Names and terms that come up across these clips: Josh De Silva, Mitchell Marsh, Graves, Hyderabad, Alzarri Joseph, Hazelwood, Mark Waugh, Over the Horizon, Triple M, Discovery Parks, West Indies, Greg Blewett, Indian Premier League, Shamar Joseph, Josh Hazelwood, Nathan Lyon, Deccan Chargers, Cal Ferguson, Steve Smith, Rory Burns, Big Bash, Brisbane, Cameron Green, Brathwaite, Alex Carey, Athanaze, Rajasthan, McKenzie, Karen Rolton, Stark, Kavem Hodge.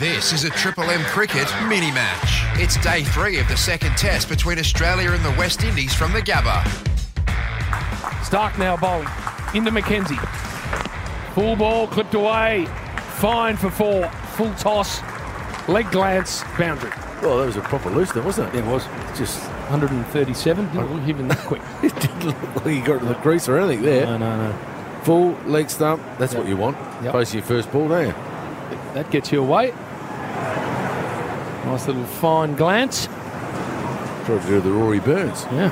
This is a Triple M Cricket mini-match. It's day 3 of the second test between Australia and the West Indies from the Gabba. Stark now bowling into McKenzie. Full ball, clipped away. Fine for 4. Full toss, leg glance, boundary. Well, that was a proper loose there, wasn't it? Yeah, it was. Just 137. Didn't look even that quick. It didn't look like he got to the crease or anything there. No. Full leg stump. That's what you want. Yep. Face your first ball, don't you? That gets you away. Nice little fine glance. Tried to do the Rory Burns. Yeah.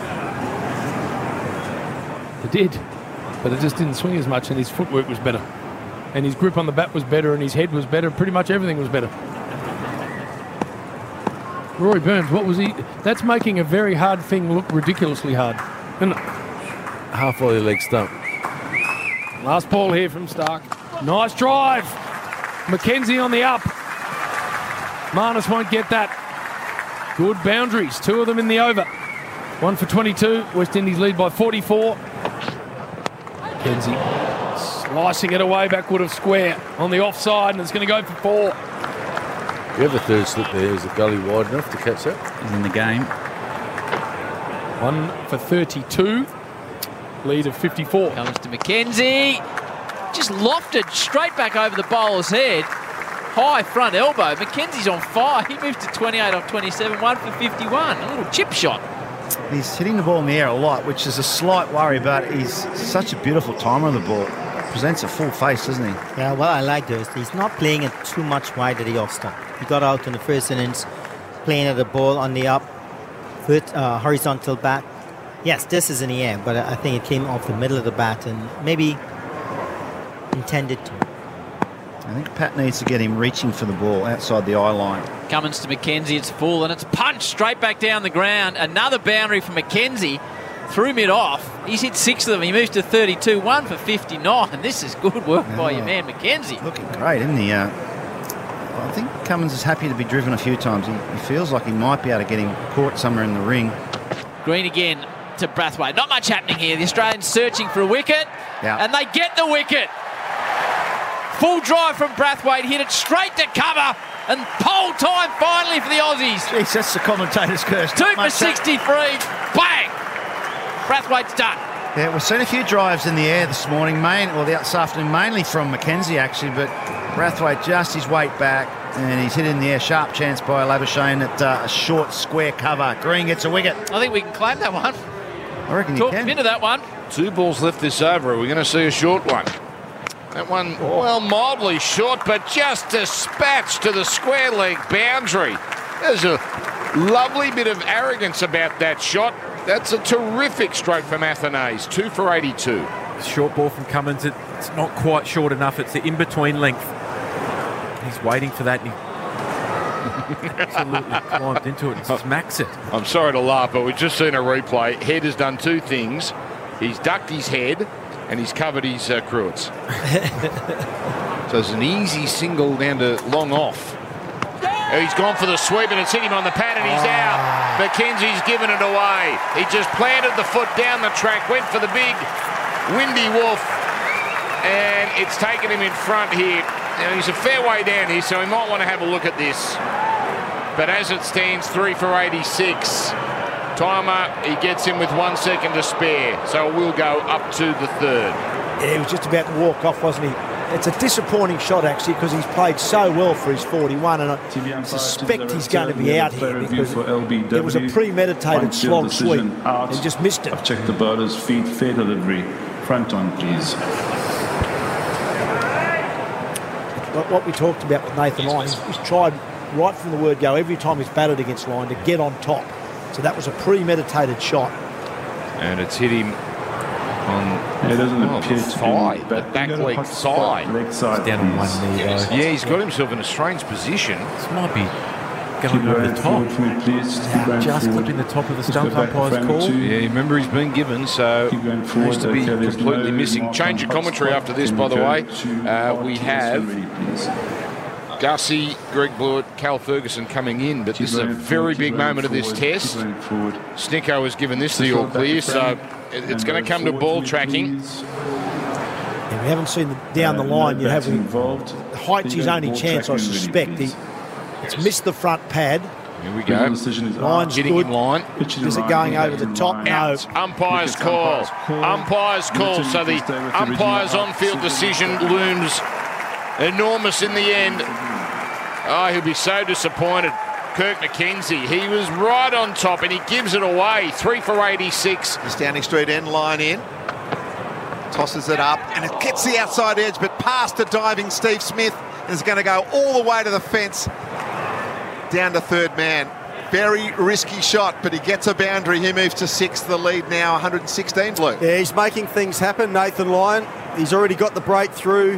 It did. But it just didn't swing as much, and his footwork was better. And his grip on the bat was better, and his head was better. Pretty much everything was better. Rory Burns, what was he? That's making a very hard thing look ridiculously hard. Half volley leg stump. Last ball here from Stark. Nice drive. McKenzie on the up. Marnus won't get that. Good boundaries. 2 of them in the over. 1 for 22. West Indies lead by 44. McKenzie slicing it away backward of square on the offside, and it's going to go for 4. You have a third slip there. Is the gully wide enough to catch that? He's in the game. 1 for 32. Lead of 54. Comes to McKenzie. Just lofted straight back over the bowler's head. High front elbow. McKenzie's on fire. He moved to 28 off 27. 1 for 51. A little chip shot. He's hitting the ball in the air a lot, which is a slight worry, but he's such a beautiful timer on the ball. Presents a full face, doesn't he? Yeah, well, I like this. He's not playing it too much wide at the off stump. He got out in the first innings, playing at the ball on the up, with horizontal bat. Yes, this is in the air, but I think it came off the middle of the bat and maybe intended to. I think Pat needs to get him reaching for the ball outside the eye line. Cummins to McKenzie, it's full, and it's punched straight back down the ground. Another boundary for McKenzie through mid-off. He's hit 6 of them. He moves to 32, 1 for 59. This is good work by your man, McKenzie. Looking great, isn't he? I think Cummins is happy to be driven a few times. He feels like he might be able to get him caught somewhere in the ring. Green again to Brathwaite. Not much happening here. The Australians searching for a wicket, and they get the wicket. Full drive from Brathwaite, hit it straight to cover, and pole time finally for the Aussies. Jeez, that's the commentator's curse. 2 for 63, bang! Brathwaite's done. Yeah, we've seen a few drives in the air this morning, this afternoon, mainly from McKenzie actually, but Brathwaite just his weight back, and he's hit in the air. Sharp chance by Labuschagne at a short square cover. Green gets a wicket. I think we can claim that one. I reckon you can. Into that one. 2 balls left this over. We're going to see a short one. That one, mildly short, but just dispatched to the square leg boundary. There's a lovely bit of arrogance about that shot. That's a terrific stroke from Athanaze. 2 for 82. Short ball from Cummins. It's not quite short enough. It's the in-between length. He's waiting for that. Absolutely climbed into it and smacks it. I'm sorry to laugh, but we've just seen a replay. Head has done 2 things. He's ducked his head and he's covered his cruets. So it's an easy single down to long off. He's gone for the sweep and it's hit him on the pad and he's out. McKenzie's given it away. He just planted the foot down the track, went for the big windy wolf, and it's taken him in front here. Now, he's a fair way down here, so he might want to have a look at this. But as it stands, 3 for 86. Timer, he gets him with 1 second to spare, so we'll go up to the third. Yeah, he was just about to walk off, wasn't he? It's a disappointing shot, actually, because he's played so well for his 41, and I suspect he's going to be out here because it was a premeditated slog sweep and just missed it. I've checked the bowler's feet, fair delivery. Front on, please. What we talked about with Nathan Lyon, he's tried right from the word go every time he's batted against Lyon to get on top. So that was a premeditated shot. And it's hit him on thigh, but back leg side. It's down on 1 knee, though. Yeah, he's got himself in a strange position. This might be going over the top. Just clipping the top of the stump umpire's call. Yeah, remember he's been given, so has to be completely missing. Change of commentary after this, by the way. We have Gussie, Greg Blewett, Cal Ferguson coming in, but this is a very big moment of this test. Snicko has given this the all clear, so it's going to come to ball tracking. Yeah, we haven't seen down the line yet, have we? Height's his only chance, I suspect. He It's missed the front pad. Here we go. Line's good. In line. Is it going over the top? No. Umpire's call. Umpire's call. So the umpire's on-field decision looms enormous in the end. Oh, he'll be so disappointed. Kirk McKenzie, he was right on top and he gives it away. 3 for 86. The Downing Street end line in. Tosses it up and it gets the outside edge, but past the diving Steve Smith is going to go all the way to the fence. Down to third man. Very risky shot, but he gets a boundary. He moves to sixth. The lead now 116 Blue. Yeah, he's making things happen, Nathan Lyon. He's already got the breakthrough.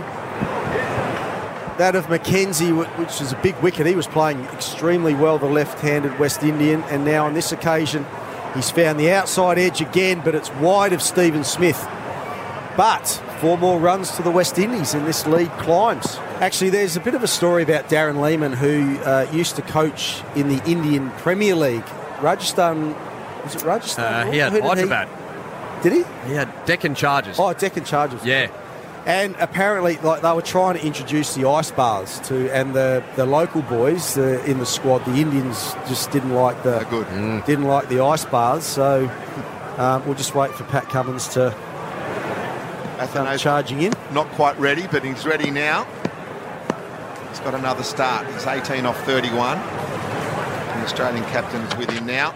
That of McKenzie, which is a big wicket. He was playing extremely well, the left-handed West Indian, and now on this occasion he's found the outside edge again, but it's wide of Stephen Smith. But 4 more runs to the West Indies and this lead climbs. Actually, there's a bit of a story about Darren Lehmann, who used to coach in the Indian Premier League. Rajasthan, was it Rajasthan? He had Hyderabad. Did he? He had Deccan Chargers. Oh, Deccan Chargers. Yeah. And apparently, like, they were trying to introduce the ice baths to, and the local boys in the squad, the Indians, just didn't like the didn't like the ice baths. So we'll just wait for Pat Cummins to come charging in. Not quite ready, but he's ready now. He's got another start. He's 18 off 31. The Australian captain's with him now.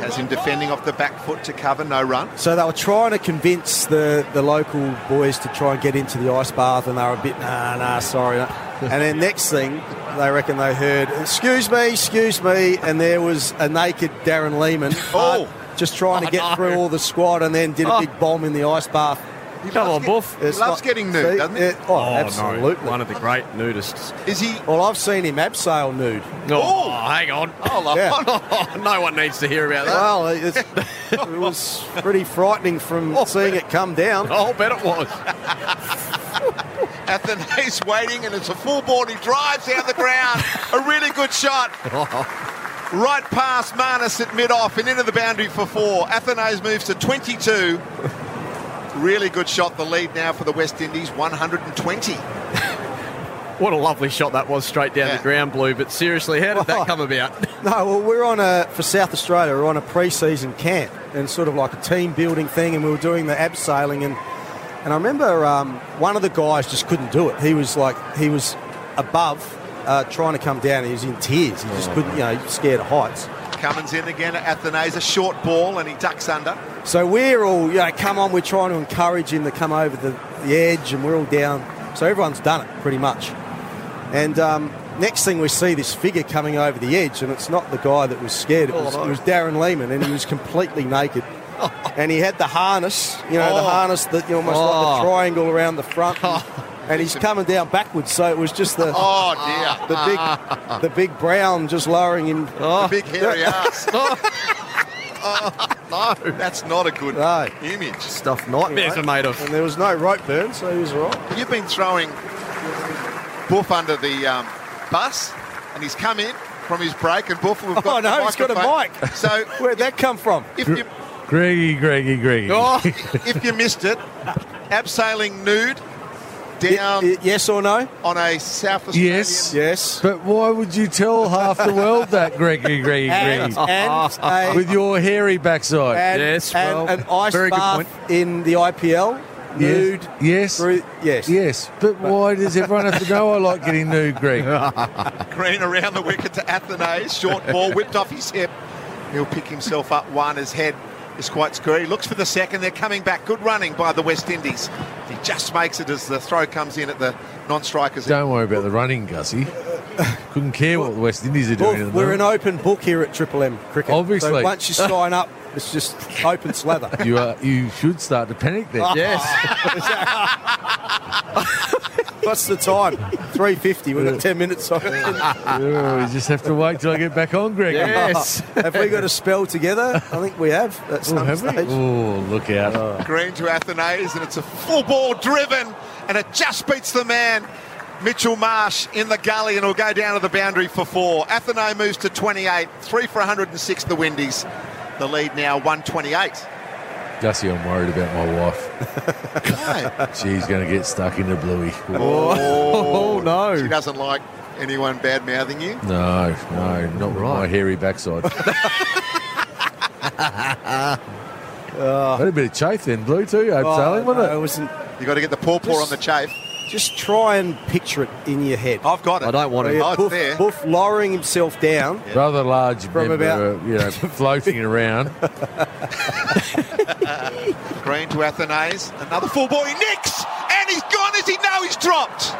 Has him defending off the back foot to cover, no run. So they were trying to convince the local boys to try and get into the ice bath, and they were a bit, nah, sorry. And then next thing, they reckon they heard, excuse me, and there was a naked Darren Lehmann just trying to get through all the squad, and then did a big bomb in the ice bath. Come on, Buff. He loves getting nude, doesn't he? Absolutely. No. One of the great nudists. Is he? Well, I've seen him abseil nude. Oh, hang on. No one needs to hear about that. Well, it was pretty frightening from seeing it come down. I'll bet it was. Athanaze waiting, and it's a full board. He drives down the ground. A really good shot. Right past Marnus at mid-off and into the boundary for 4. Athanaze moves to 22. Really good shot. The lead now for the West Indies, 120. What a lovely shot that was, straight down the ground, Blue. But seriously, how did that come about? No, well, we're on for South Australia, we're on a pre-season camp and sort of like a team-building thing, and we were doing the abseiling, and I remember one of the guys just couldn't do it. He was above, trying to come down. He was in tears. He just couldn't, scared of heights. Cummins in again at Athanaze, a short ball, and he ducks under. So we're all, come on, we're trying to encourage him to come over the edge, and we're all down. So everyone's done it, pretty much. And next thing we see this figure coming over the edge, and it's not the guy that was scared. It was Darren Lehmann, and he was completely naked. And he had the harness, the harness that almost like the triangle around the front. And he's coming down backwards, so it was just the big brown just lowering him. The big hairy ass. No, that's not a good image. Stuff nightmares are made of. And there was no rope burn, so he was all right. You've been throwing Buff under the bus, and he's come in from his break, and Buff, we've got the microphone. He's got a mic. So where'd that come from? If you, Greggy. If you missed it, abseiling nude. Down yes or no? On a South Australian. Yes. But why would you tell half the world that, Greggy? And with your hairy backside. And an ice bath in the IPL. Nude. Yes. But why does everyone have to know I like getting nude, Greg? Green around the wicket to Athanaze. Short ball, whipped off his hip. He'll pick himself up one. His head is quite scary. Looks for the second. They're coming back. Good running by the West Indies. He just makes it as the throw comes in at the non-strikers. Don't worry about the running, Gussie. Couldn't care what the West Indies are doing. We're an open book here at Triple M Cricket. Obviously. So once you sign up, it's just open slather. You should start to panic then. Yes. What's the time? 3:50. We've got 10 minutes on. We just have to wait till I get back on, Greg. Yes. Have we got a spell together? I think we have at some stage. Oh, look out. Green to Athanaze, and it's a full ball driven, and it just beats the man. Mitchell Marsh in the gully, and will go down to the boundary for 4. Athanaze moves to 28. 3 for 106, the Windies. The lead now 128. Gussie, I'm worried about my wife. She's going to get stuck in the Bluey. Oh no. She doesn't like anyone bad-mouthing you? No, not right. My hairy backside. Had a bit of chafe then, Blue, too. It wasn't. You got to get the paw on the chafe. Just try and picture it in your head. I've got it. I don't want it. Buff lowering himself down. Yeah. Rather large from member, about floating around. Green to Athanaze. Another full ball. He nicks! And he's gone. Does he know he's dropped?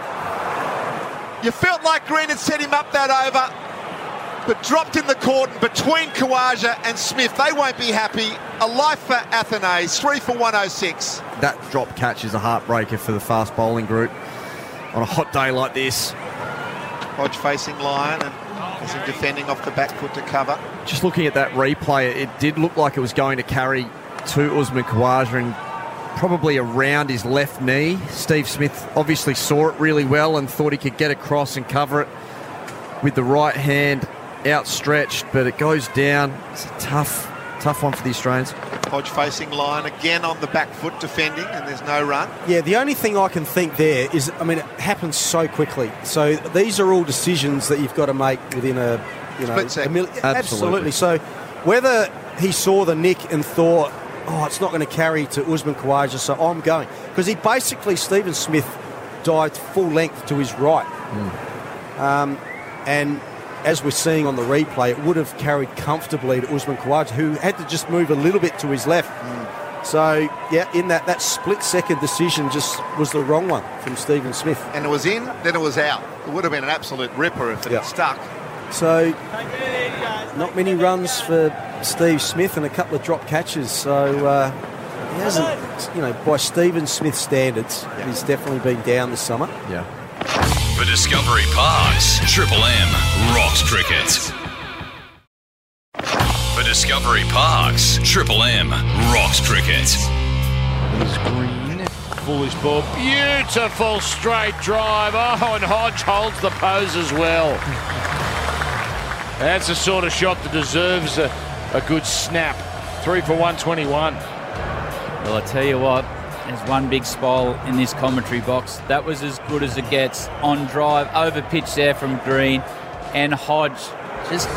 You felt like Green had set him up that over, but dropped in the cordon between Khawaja and Smith. They won't be happy. A life for Athanaze, 3 for 106. That drop catch is a heartbreaker for the fast bowling group on a hot day like this. Hodge facing Lyon and as him defending off the back foot to cover. Just looking at that replay, it did look like it was going to carry to Usman Khawaja and probably around his left knee. Steve Smith obviously saw it really well and thought he could get across and cover it with the right hand outstretched, but it goes down. It's a tough one for the Australians. Hodge facing Lyon again on the back foot defending, and there's no run. Yeah, the only thing I can think there is, it happens so quickly. So these are all decisions that you've got to make within a split second. Absolutely. So whether he saw the nick and thought, it's not going to carry to Usman Khawaja, so I'm going. Because he basically, Stephen Smith, dived full length to his right. And as we're seeing on the replay, it would have carried comfortably to Usman Khawaja, who had to just move a little bit to his left. So, in that split-second decision just was the wrong one from Stephen Smith. And it was in, then it was out. It would have been an absolute ripper if it had stuck. So, not many runs for Steve Smith and a couple of drop catches. So, he hasn't, by Stephen Smith's standards, he's definitely been down this summer. Yeah. For Discovery Parks, Triple M rocks cricket. For Discovery Parks, Triple M rocks cricket. There's Green. Foolish ball. Beautiful straight drive. Oh, and Hodge holds the pose as well. That's the sort of shot that deserves a good snap. 3 for 121. Well, I tell you what. There's one big spile in this commentary box. That was as good as it gets. On drive, over pitch there from Green and Hodge. Just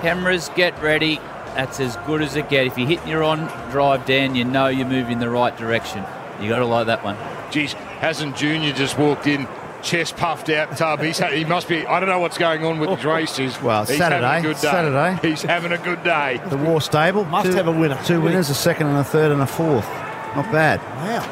cameras, get ready. That's as good as it gets. If you're hitting your on drive, Dan, you know you're moving in the right direction. You got to like that one. Geez, hasn't Junior just walked in, chest puffed out, tub? He must be, I don't know what's going on with his races. Well, it's Saturday. He's having a good day. The War Stable. Must have a winner. Two winners, a second and a third and a fourth. Not bad. Wow.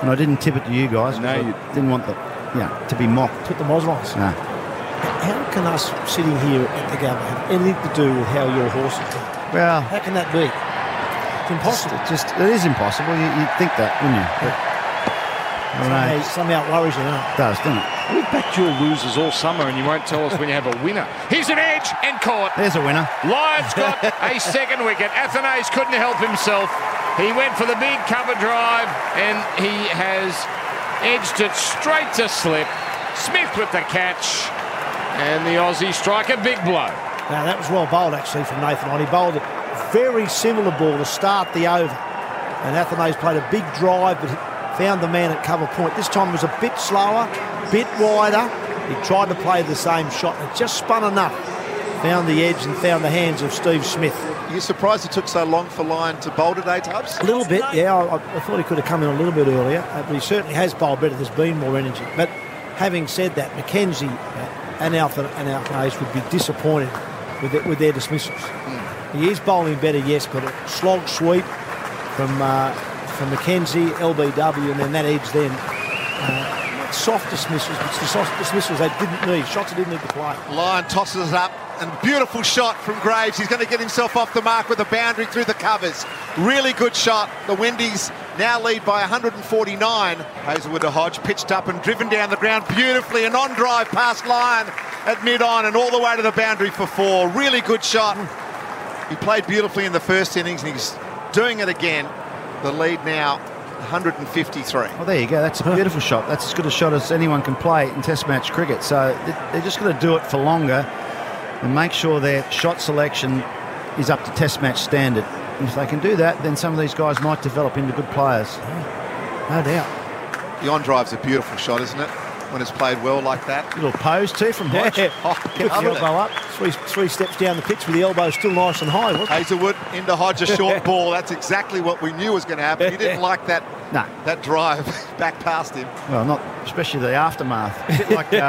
And I didn't tip it to you guys. No, you didn't want to be mocked. Put the Mosrocks. No. How can us sitting here at the Gabba have anything to do with how your horse is doing? Well, how can that be? It's impossible. It is impossible. You'd think that, wouldn't you? But, I don't know. Somehow it worries you, doesn't it? It does, doesn't it? We've backed your losers all summer and you won't tell us when you have a winner. Here's an edge and caught. There's a winner. Lyon's got a second wicket. Athanaze couldn't help himself. He went for the big cover drive, and he has edged it straight to slip. Smith with the catch, and the Aussie strike a big blow. Now, that was well bowled, actually, from Nathan Lyon. He bowled a very similar ball to start the over, and Athanaze played a big drive, but found the man at cover point. This time it was a bit slower, a bit wider. He tried to play the same shot, and it just spun enough. Found the edge and found the hands of Steve Smith. Are you surprised it took so long for Lyon to bowl today, Tubbs? A little bit, yeah. I thought he could have come in a little bit earlier, but he certainly has bowled better. There's been more energy. But having said that, McKenzie and Athanaze would be disappointed with their dismissals. He is bowling better, yes, but a slog sweep from McKenzie, LBW, and then that edge then. Soft dismissals, which the soft dismissals they didn't need. Shots they didn't need to play. Lyon tosses it up, and beautiful shot from Graves. He's going to get himself off the mark with a boundary through the covers. Really good shot. The Windies now lead by 149. Hazelwood to Hodge, pitched up and driven down the ground beautifully. An on-drive past Lyon at mid-on and all the way to the boundary for 4. Really good shot. He played beautifully in the first innings, and he's doing it again. The lead now 153. Well, there you go. That's a beautiful shot. That's as good a shot as anyone can play in Test match cricket. So they're just going to do it for longer and make sure their shot selection is up to Test match standard. And if they can do that, then some of these guys might develop into good players. No doubt. The on drive's a beautiful shot, isn't it? when it's played well like that. Little pose too from Hodge. Yeah. Oh, quick elbow up. Three steps down the pitch with the elbow still nice and high, wasn't it? Hazelwood into Hodge, a short ball. That's exactly what we knew was going to happen. He didn't like that that drive back past him. Well, not especially the aftermath. A bit like the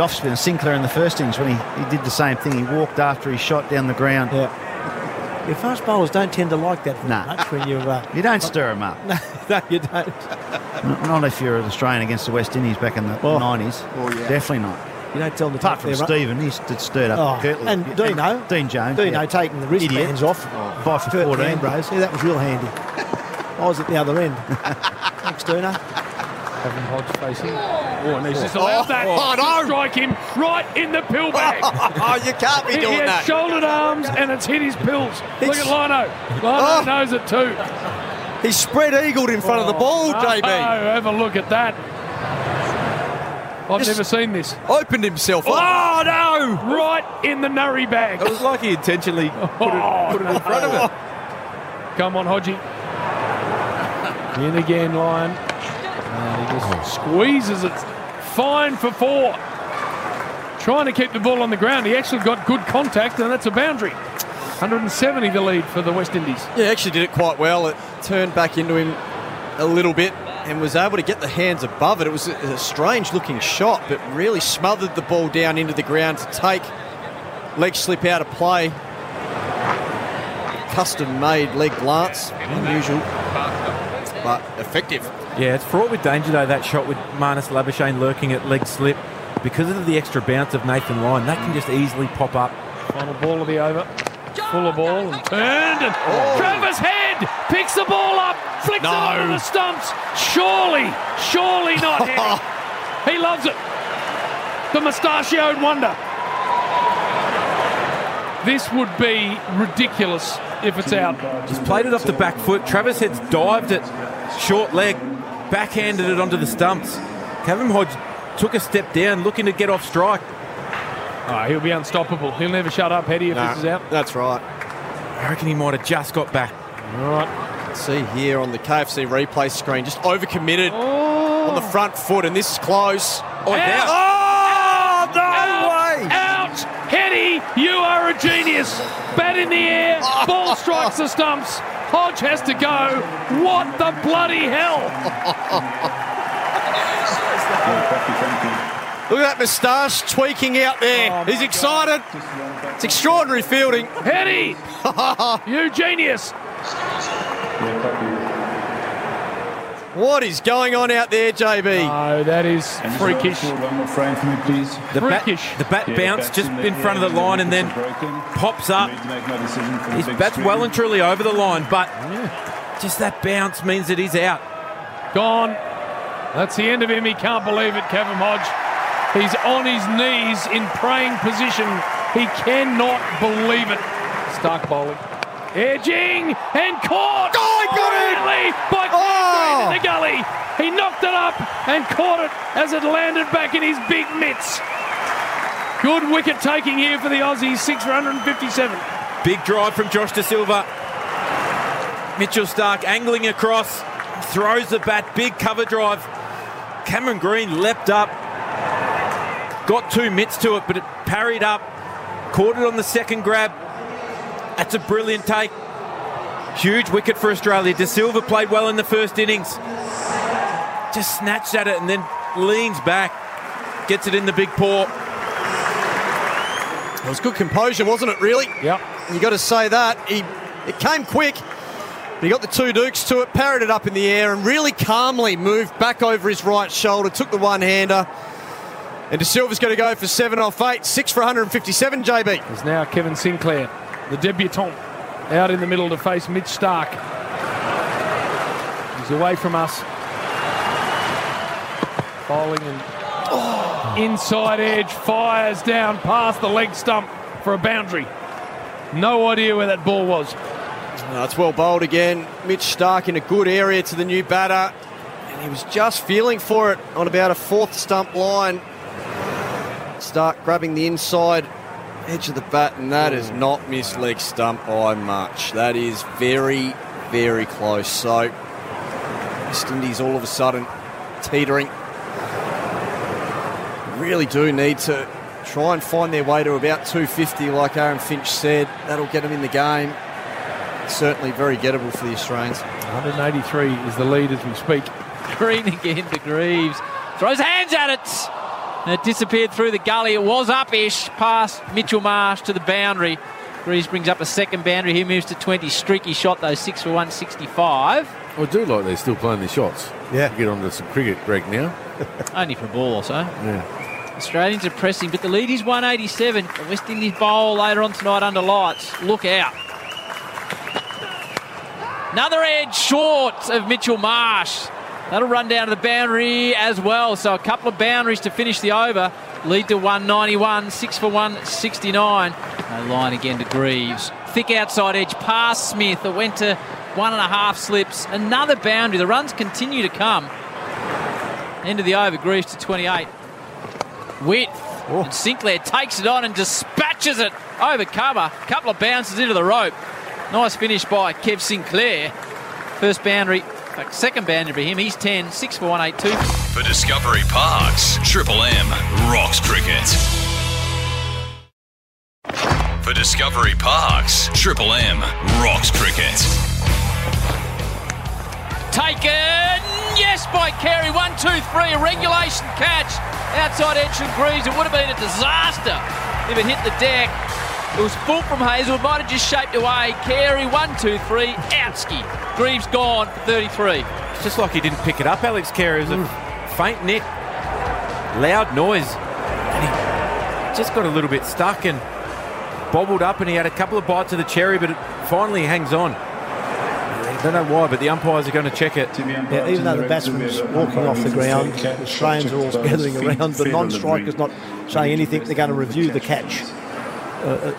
off-spin Sinclair in the first innings when he did the same thing. He walked after he shot down the ground. Yeah. Your fast bowlers don't tend to like that much when you're... you don't stir them up. No, you don't. Not if you're an Australian against the West Indies back in the 90s. Oh, yeah. Definitely not. You don't tell them to... Apart from Stephen, he's stirred up curtly. And Dino. Dean Jones. Dino taking the wristbands off. 5 for 14. Bros. Yeah, that was real handy. I was at the other end. Thanks, Dino. Kavem Hodge facing... Oh, and he's just allowed that to strike him right in the pill bag. Oh, you can't be doing that. He has shouldered arms and it's hit his pills. Look at Lino. Lino knows it too. He spread-eagled in front of the ball, JB. Oh, have a look at that. I've never seen this. Opened himself up. Oh, no! Right in the nurry bag. It was like he intentionally put it in front of him. Come on, Hodgie. In again, Lyon. He just squeezes it. Fine for 4. Trying to keep the ball on the ground. He actually got good contact, and that's a boundary. 170 the lead for the West Indies. Yeah, actually did it quite well. It turned back into him a little bit and was able to get the hands above it. It was a strange-looking shot, but really smothered the ball down into the ground to take leg slip out of play. Custom-made leg glance, unusual, but effective. Yeah, it's fraught with danger, though, that shot with Marnus Labuschagne lurking at leg slip. Because of the extra bounce of Nathan Lyon, that can just easily pop up. Final ball will be over. Full of ball and turned. And Travis Head picks the ball up, flicks it over the stumps. Surely not. He loves it. The mustachioed wonder. This would be ridiculous if it's out. He's played it off the back foot. Travis Head's dived it. Short leg. Backhanded it onto the stumps. Kavem Hodge took a step down, looking to get off strike. Oh, he'll be unstoppable. He'll never shut up, Heady, if this is out. That's right. I reckon he might have just got back. All right. Let's see here on the KFC replay screen, just overcommitted on the front foot, and this is close. Oh, no way! Out! Heady, you are a genius. Bat in the air, ball strikes the stumps. Hodge has to go. What the bloody hell! Look at that moustache tweaking out there. He's excited. It's extraordinary fielding. Heady! You genius! What is going on out there, JB? No, that is freakish. The bat bounced just in front of the line and then pops up. His bat's well and truly over the line, but just that bounce means it is out. Gone. That's the end of him. He can't believe it, Kavem Hodge. He's on his knees in praying position. He cannot believe it. Stark bowling. Edging and caught! Oh, he got it! By Green in the gully. He knocked it up and caught it as it landed back in his big mitts. Good wicket taking here for the Aussies, 6 for 157. Big drive from Josh De Silva. Mitchell Stark angling across, throws the bat, big cover drive. Cameron Green leapt up, got 2 mitts to it, but it parried up, caught it on the second grab. That's a brilliant take. Huge wicket for Australia. De Silva played well in the first innings. Just snatched at it and then leans back. Gets it in the big paw. It was good composure, wasn't it, really? Yep. You got to say that. It came quick. He got the 2 dukes to it, parried it up in the air and really calmly moved back over his right shoulder, took the one-hander. And De Silva's going to go for 7 off 8. 6 for 157, JB. There's now Kevin Sinclair, the debutant, out in the middle to face Mitch Stark. He's away from us. Bowling and inside edge, fires down past the leg stump for a boundary. No idea where that ball was. No, it's well bowled again. Mitch Stark in a good area to the new batter. And he was just feeling for it on about a 4th stump line. Stark grabbing the inside edge of the bat, and that is not missed leg stump by much. That is very, very close. So West Indies all of a sudden teetering. really do need to try and find their way to about 250, like Aaron Finch said. That'll get them in the game. Certainly very gettable for the Australians. 183 is the lead as we speak. Green again to Greaves. Throws hands at it. And it disappeared through the gully. It was up-ish past Mitchell Marsh to the boundary. Greaves brings up a second boundary. He moves to 20. Streaky shot, though, 6 for 165. I do like they're still playing their shots. Yeah. Get on to some cricket, Greg, now. Only for a ball or so. Yeah. Australians are pressing, but the lead is 187. The West Indies bowl later on tonight under lights. Look out. Another edge short of Mitchell Marsh. That'll run down to the boundary as well. So a couple of boundaries to finish the over. Lead to 191, 6 for 169. No line again to Greaves. Thick outside edge past Smith. It went to 1.5 slips. Another boundary. The runs continue to come. End of the over. Greaves to 28. Width. Oh. And Sinclair takes it on and dispatches it over cover. A couple of bounces into the rope. Nice finish by Kev Sinclair. First boundary. Second boundary for him. He's 10, 6 for 182. For Discovery Parks, Triple M rocks cricket. For Discovery Parks, Triple M rocks cricket. Taken, yes, by Carey. 1, 2, 3, a regulation catch. Outside edge from Greaves. It would have been a disaster if it hit the deck. It was full from Hazel, might have just shaped away. Carey, 1, 2, 3, outski. Greaves gone for 33. It's just like he didn't pick it up, Alex Carey. It was a faint nick, loud noise. And he just got a little bit stuck and bobbled up, and he had a couple of bites of the cherry, but it finally hangs on. I don't know why, but the umpires are going to check it. Yeah, even though the batsman's walking off the ground, the Australians are all gathering around, the non-striker's not saying anything. They're going to review the catch.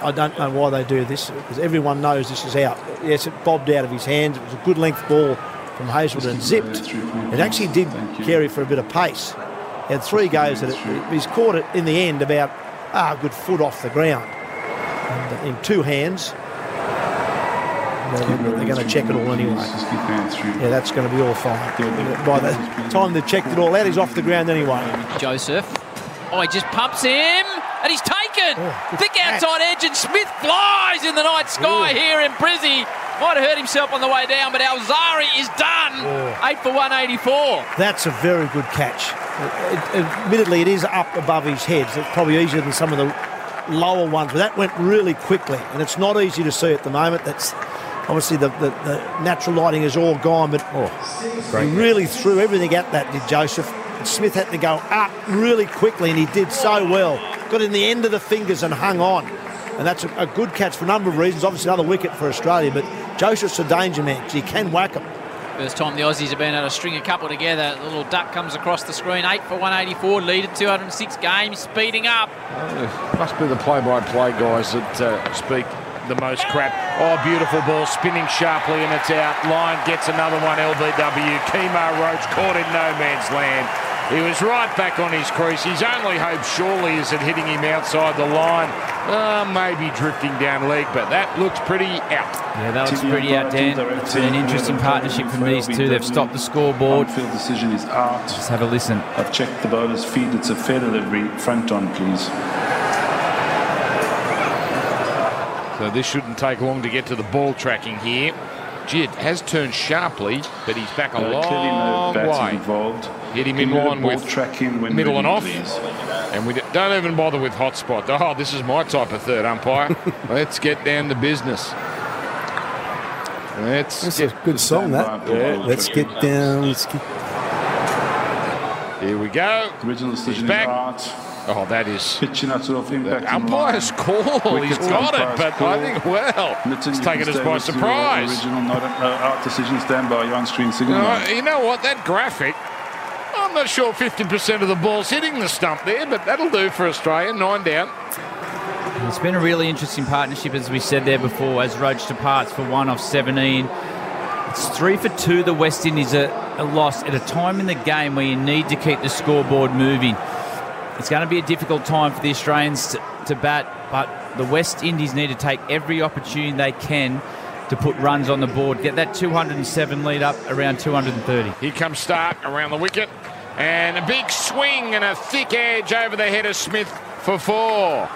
I don't know why they do this, because everyone knows this is out. Yes, it bobbed out of his hands. It was a good length ball from Hazelwood and zipped. It actually did carry for a bit of pace. He had 3 goes at it. He's caught it in the end about a good foot off the ground. And in 2 hands. They're going to check it all anyway. Yeah, that's going to be all fine. By the time they've checked it all out, he's off the ground anyway. Joseph. Oh, he just pumps him. And he's taken. Oh, thick outside edge, and Smith flies in the night sky. Ooh. Here in Brizzy. Might have hurt himself on the way down, but Alzarri is done. Ooh. 8 for 184. That's a very good catch. Admittedly, it is up above his head. So it's probably easier than some of the lower ones, but that went really quickly, and it's not easy to see at the moment. That's obviously the natural lighting is all gone, but he really threw everything at that, did Joseph. And Smith had to go up really quickly, and he did so well. Got in the end of the fingers and hung on. And that's a good catch for a number of reasons. Obviously another wicket for Australia, but Joseph's a danger man. He can whack him. First time the Aussies have been able to string a couple together. The little duck comes across the screen. 8 for 184, lead at 206 games, speeding up. Must be the play-by-play guys that speak the most crap. Oh, beautiful ball, spinning sharply, and it's out. Lyon gets another one, LBW. Kemar Roach caught in no man's land. He was right back on his crease. His only hope, surely, is at hitting him outside the line. Maybe drifting down leg, but that looks pretty out. Yeah, that looks pretty out, Dan. It's been an interesting partnership from these two. They've stopped the scoreboard. Field decision is out. Just have a listen. I've checked the bowler's feet. It's a fair delivery. Front on, please. So this shouldn't take long to get to the ball tracking here. Jid has turned sharply, but he's back a long way. Involved. Hit him in line with middle and off. Please. And we don't even bother with hot spot. Oh, this is my type of third umpire. Let's get down to business. That's a good song, that. Yeah. Let's get down. Here we go. The original decision is out. Oh, that is. The umpire's call. He's got it, but I think, well, it's taken us by surprise. Original out decision, stand by your on-screen signal. You know what? That graphic, I'm not sure 50% of the ball's hitting the stump there, but that'll do for Australia. 9 down. It's been a really interesting partnership, as we said there before, as Roach departs for 1 off 17. It's 3 for 2. The West Indies are lost at a time in the game where you need to keep the scoreboard moving. It's going to be a difficult time for the Australians to bat, but the West Indies need to take every opportunity they can to put runs on the board. Get that 207 lead up around 230. Here comes Stark around the wicket. And a big swing and a thick edge over the head of Smith for four.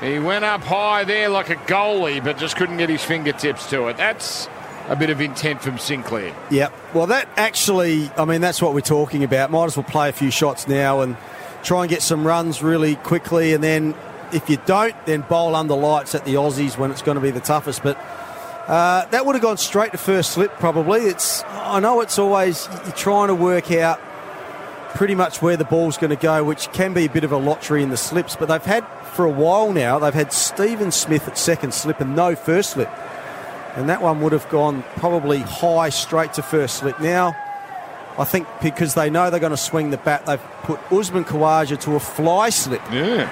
He went up high there like a goalie, but just couldn't get his fingertips to it. That's a bit of intent from Sinclair. Yep. Well, that actually, I mean, that's what we're talking about. Might as well play a few shots now and try and get some runs really quickly. And then if you don't, then bowl under lights at the Aussies when it's going to be the toughest. But that would have gone straight to first slip probably. I know it's always you're trying to work out pretty much where the ball's going to go, which can be a bit of a lottery in the slips. But they've had, for a while now, they've had Stephen Smith at second slip and no first slip. And that one would have gone probably high straight to first slip. Now, I think because they know they're going to swing the bat, they've put Usman Khawaja to a fly slip. Yeah.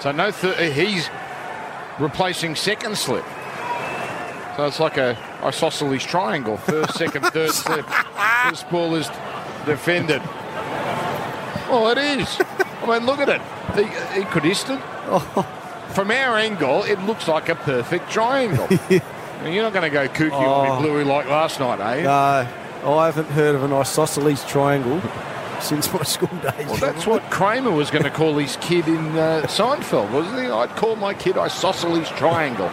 So no, he's replacing second slip. So it's like a isosceles triangle. First, second, third slip. This ball is defended. Well, it is. I mean, look at it. He could instant. From our angle, it looks like a perfect triangle. I mean, you're not going to go kooky on me, Bluey, like last night, are you? No, I haven't heard of an isosceles triangle since my school days. Well, that's what Kramer was going to call his kid in Seinfeld, wasn't he? I'd call my kid isosceles triangle.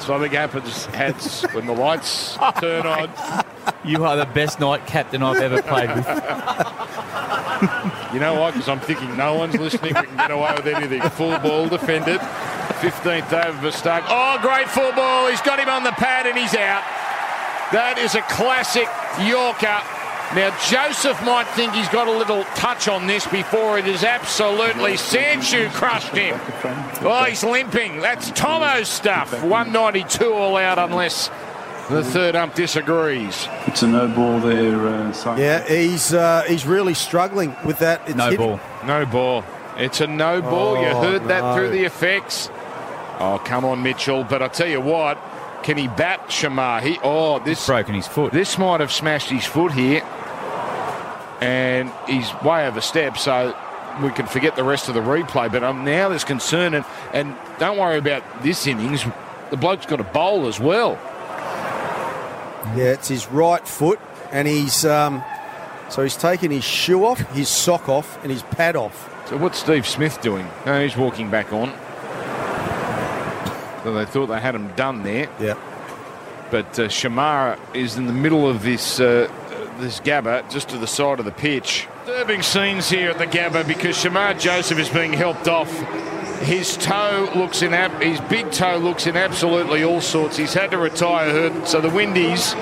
Something happens, Hats, when the lights turn on. You are the best night captain I've ever played with. You know why? Because I'm thinking no one's listening. We can get away with anything. Full ball defended. 15th over for Stark. Oh, great full ball. He's got him on the pad and he's out. That is a classic Yorker. Now, Joseph might think he's got a little touch on this before it is absolutely Sanchu crushed him. Oh, he's limping. That's Tomo's stuff. 192 all out unless the third ump disagrees. It's a no ball there, Simon. Yeah, he's really struggling with that. It's no hit. Ball. No ball. It's a no ball. You heard that through the effects. Oh, come on, Mitchell. But I tell you what, can he bat Shamar? He's broken his foot. This might have smashed his foot here. And he's way overstepped, so we can forget the rest of the replay. But now there's concern. And don't worry about this innings. The bloke's got a bowl as well. Yeah, it's his right foot, and he's taken his shoe off, his sock off, and his pad off. So what's Steve Smith doing? No, he's walking back on. So they thought they had him done there. Yeah. But Shamara is in the middle of this Gabba, just to the side of the pitch. Disturbing scenes here at the Gabba because Shamar Joseph is being helped off. His big toe looks in absolutely all sorts. He's had to retire hurt. So the Windies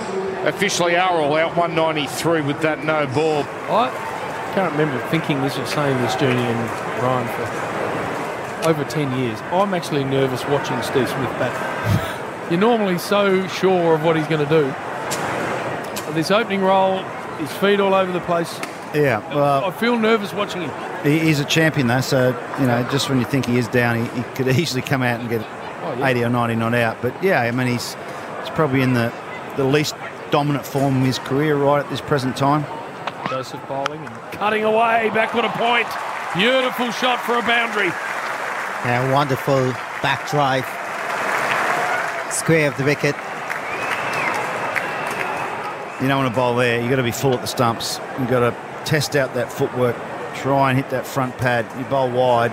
officially are all out. 193 with that no ball. I can't remember thinking this or saying this, Junior and Ryan, for over 10 years. I'm actually nervous watching Steve Smith bat. You're normally so sure of what he's going to do. This opening roll, his feet all over the place. Yeah. I feel nervous watching him. He's a champion, though, so, you know, just when you think he is down, he could easily come out and get 80 or 90 not out. But, yeah, I mean, he's probably in the least dominant form of his career right at this present time. Joseph bowling and cutting away, backward a point. Beautiful shot for a boundary. And a wonderful back drive. Square of the wicket. You don't want to bowl there. You've got to be full at the stumps. You've got to test out that footwork. Try and hit that front pad. You bowl wide.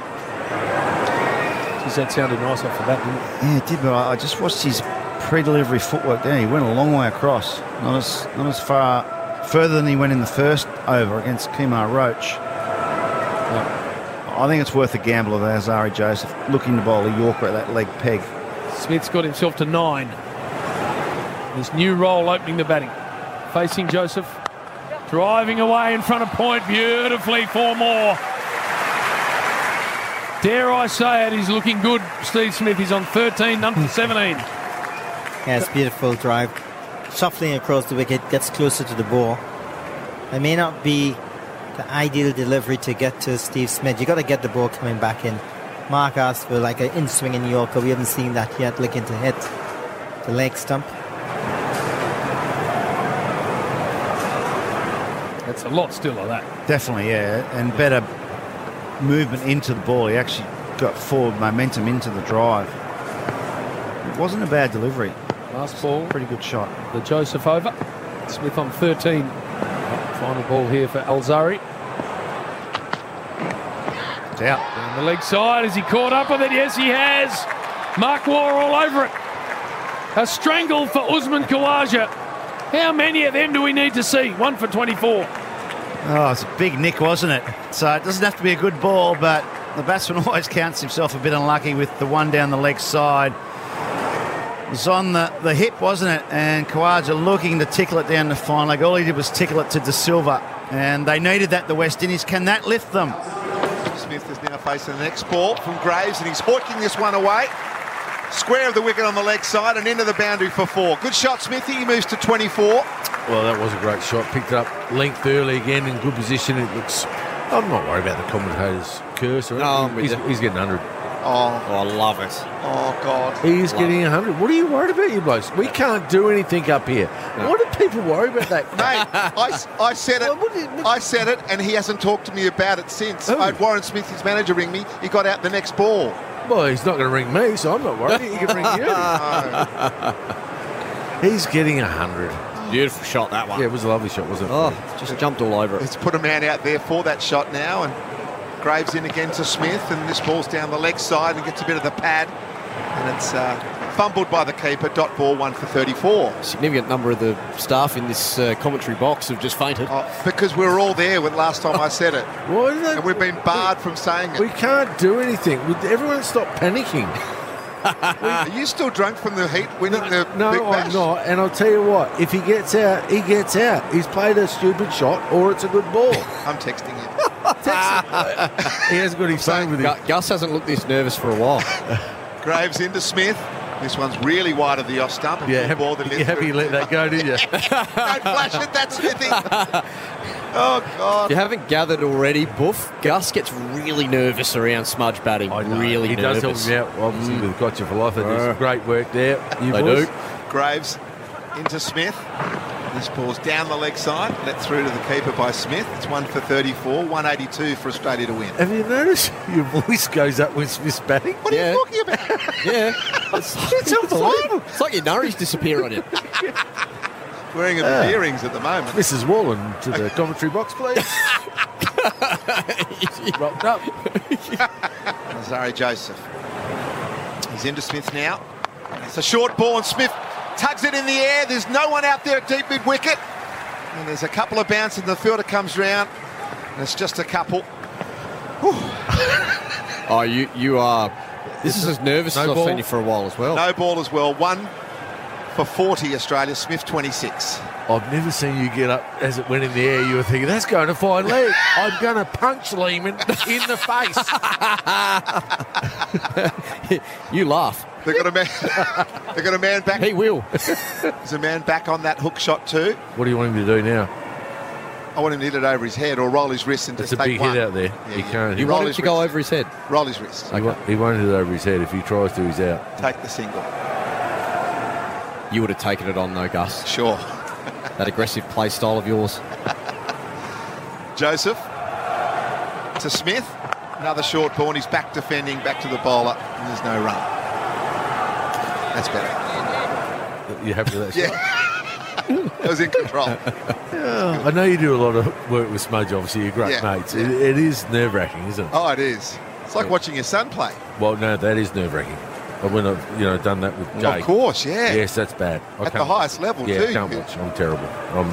Geez, that sounded nice after that, didn't it? Yeah, it did, but I just watched his pre-delivery footwork there. He went a long way across. Not as far, further than he went in the first over against Kemar Roach. I think it's worth a gamble of Alzarri Joseph looking to bowl a Yorker at that leg peg. Smith's got himself to 9. This new role opening the batting. Facing Joseph. Driving away in front of point beautifully for more. Dare I say it, he's looking good. Steve Smith is on 13, under 17. Yeah, it's a beautiful drive. Shuffling across the wicket, gets closer to the ball. It may not be the ideal delivery to get to Steve Smith. You've got to get the ball coming back in. Mark asked for like an in-swing in New Yorker. We haven't seen that yet. Looking to hit the leg stump. It's a lot still of that. Definitely, yeah. And better movement into the ball. He actually got forward momentum into the drive. It wasn't a bad delivery. Last ball. Pretty good shot. The Joseph over. Smith on 13. Final ball here for Alzarri. It's out. Down the leg side. Has he caught up with it? Yes, he has. Mark Waugh all over it. A strangle for Usman Khawaja. How many of them do we need to see? One for 24. Oh, it's a big nick, wasn't it? So it doesn't have to be a good ball, but the batsman always counts himself a bit unlucky with the one down the leg side. It was on the hip, wasn't it? And Khawaja looking to tickle it down the fine leg. All he did was tickle it to De Silva. And they needed that, the West Indies. Can that lift them? Smith is now facing the next ball from Graves, and he's hoiking this one away. Square of the wicket on the leg side and into the boundary for 4. Good shot, Smithy. He moves to 24. Well, that was a great shot. Picked it up length early again in good position. It looks... I'm not worried about the commentator's curse. Or anything. He's getting 100. Oh, I love it. Oh, God. He's getting 100. What are you worried about, you blokes? We can't do anything up here. No. Why do people worry about that? Mate, I said it. I said it, and he hasn't talked to me about it since. I had Warren Smith, his manager, ring me. He got out the next ball. Well, he's not going to ring me, so I'm not worried. He can ring you. No. He's getting 100. Beautiful shot, that one. Yeah, it was a lovely shot, wasn't it? Oh, just jumped all over it. It's put a man out there for that shot now, and... Graves in again to Smith, and this ball's down the leg side and gets a bit of the pad, and it's fumbled by the keeper. Dot ball, 1 for 34. Significant number of the staff in this commentary box have just fainted. Oh, because we were all there when last time I said it. And we've been barred from saying it. We can't do anything. Would everyone stop panicking? Are you still drunk from the heat winning the Big Bash? I'm not, and I'll tell you what, if he gets out, he gets out. He's played a stupid shot or it's a good ball. I'm texting him. He hasn't got his phone with him. Gus hasn't looked this nervous for a while. Graves into Smith. This one's really wide of the off stump. You let that go, did you? Don't flash it, that's Smithy. Oh, God. If you haven't gathered already, Boof, Gus gets really nervous around smudge batting. Really nervous. He does help me out. Obviously, we've got you for life. They do some great work there. They do. Graves into Smith. This ball's down the leg side, let through to the keeper by Smith. It's 1 for 34, 182 for Australia to win. Have you noticed your voice goes up when Smith's batting? What are you talking about? Yeah. It's unbelievable. It's like your nari's disappear on you. Wearing a earrings at the moment. Mrs. Wallen to the commentary box, please. Rocked up. Alzarri Joseph. He's into Smith now. It's a short ball and Smith tugs it in the air. There's no one out there at deep mid wicket, and there's a couple of bounces and the fielder comes round, and it's just a couple. You are. This is as nervous as I've seen you for a while as well. No ball as well. 1 for 40 Australia. Smith 26. I've never seen you get up as it went in the air. You were thinking that's going to fine leg. I'm going to punch Lehmann in the face. You laugh. They've got a man. They've got a man back. He will. There's a man back on that hook shot too. What do you want him to do now? I want him to hit it over his head or roll his wrist and just take one. It's a big hit out there. Yeah, he can't. You want him to go over his head. Roll his wrist. Okay. He won't hit it over his head. If he tries to, he's out. Take the single. You would have taken it on though, Gus. Sure. That aggressive play style of yours. Joseph to Smith. Another short ball. And he's back defending, back to the bowler, and there's no run. That's better. You happy with that? Yeah. I was in control. I know you do a lot of work with Smudge, obviously. You're great mates. Yeah. It is nerve-wracking, isn't it? Oh, it is. It's like watching your son play. Well, no, that is nerve-wracking. I wouldn't have done that with Jake. Of course, yeah. Yes, that's bad. At the highest level, too. Yeah, I can't watch. I'm terrible. I'm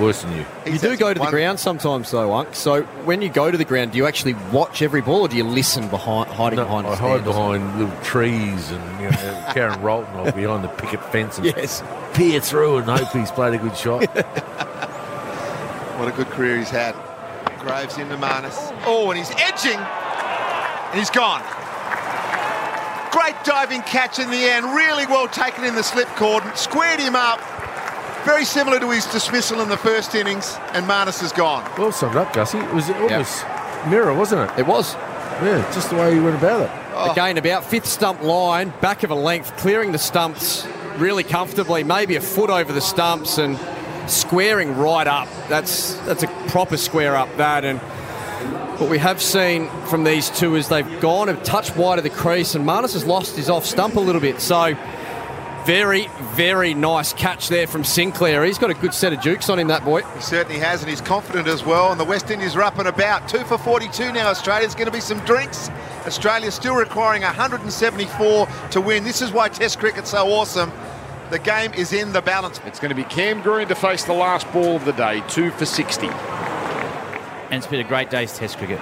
worse than you. You do go to the ground sometimes, though, Unc. So when you go to the ground, do you actually watch every ball, or do you listen behind? I hide behind little trees, and Karen Rolton or behind the picket fence, and peer through and hope he's played a good shot. What a good career he's had. Graves into Marnus. Oh, and he's edging, and he's gone. Great diving catch in the end, really well taken in the slip cord, squared him up. Very similar to his dismissal in the first innings, and Marnus is gone. Well summed up, Gussie. It was almost mirror, wasn't it? It was. Yeah, just the way he went about it. Again, about fifth stump line, back of a length, clearing the stumps really comfortably, maybe a foot over the stumps and squaring right up. That's a proper square up, that. And what we have seen from these two is they've gone a touch wide of the crease, and Marnus has lost his off stump a little bit. So Very, very nice catch there from Sinclair. He's got a good set of jukes on him, that boy. He certainly has, and he's confident as well. And the West Indies are up and about. 2 for 42 now, Australia's going to be some drinks. Australia still requiring 174 to win. This is why Test cricket's so awesome. The game is in the balance. It's going to be Cam Green to face the last ball of the day. 2 for 60. And it's been a great day's Test cricket.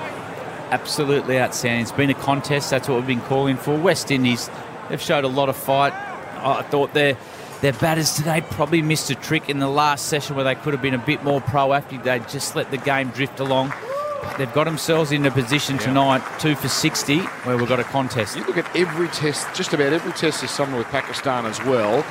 Absolutely outstanding. It's been a contest. That's what we've been calling for. West Indies, they've showed a lot of fight. I thought their batters today probably missed a trick in the last session where they could have been a bit more proactive. They just let the game drift along. They've got themselves in a position tonight, 2 for 60, where we've got a contest. You look at every test, just about every test is somewhere with Pakistan as well,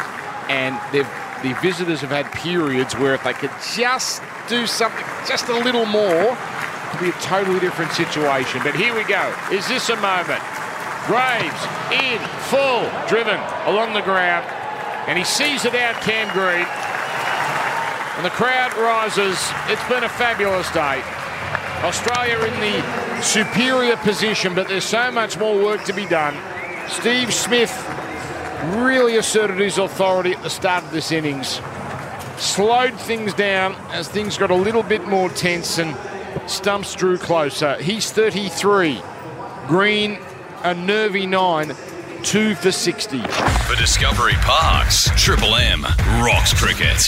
and the visitors have had periods where if they could just do something just a little more, it could be a totally different situation. But here we go. Is this a moment? Graves in full, driven along the ground, and he sees it out, Cam Green, and the crowd rises. It's been a fabulous day. Australia in the superior position, but there's so much more work to be done. Steve Smith really asserted his authority at the start of this innings, slowed things down as things got a little bit more tense and stumps drew closer. He's 33. Green, a nervy 9, 2 for 60. For Discovery Parks, Triple M rocks cricket.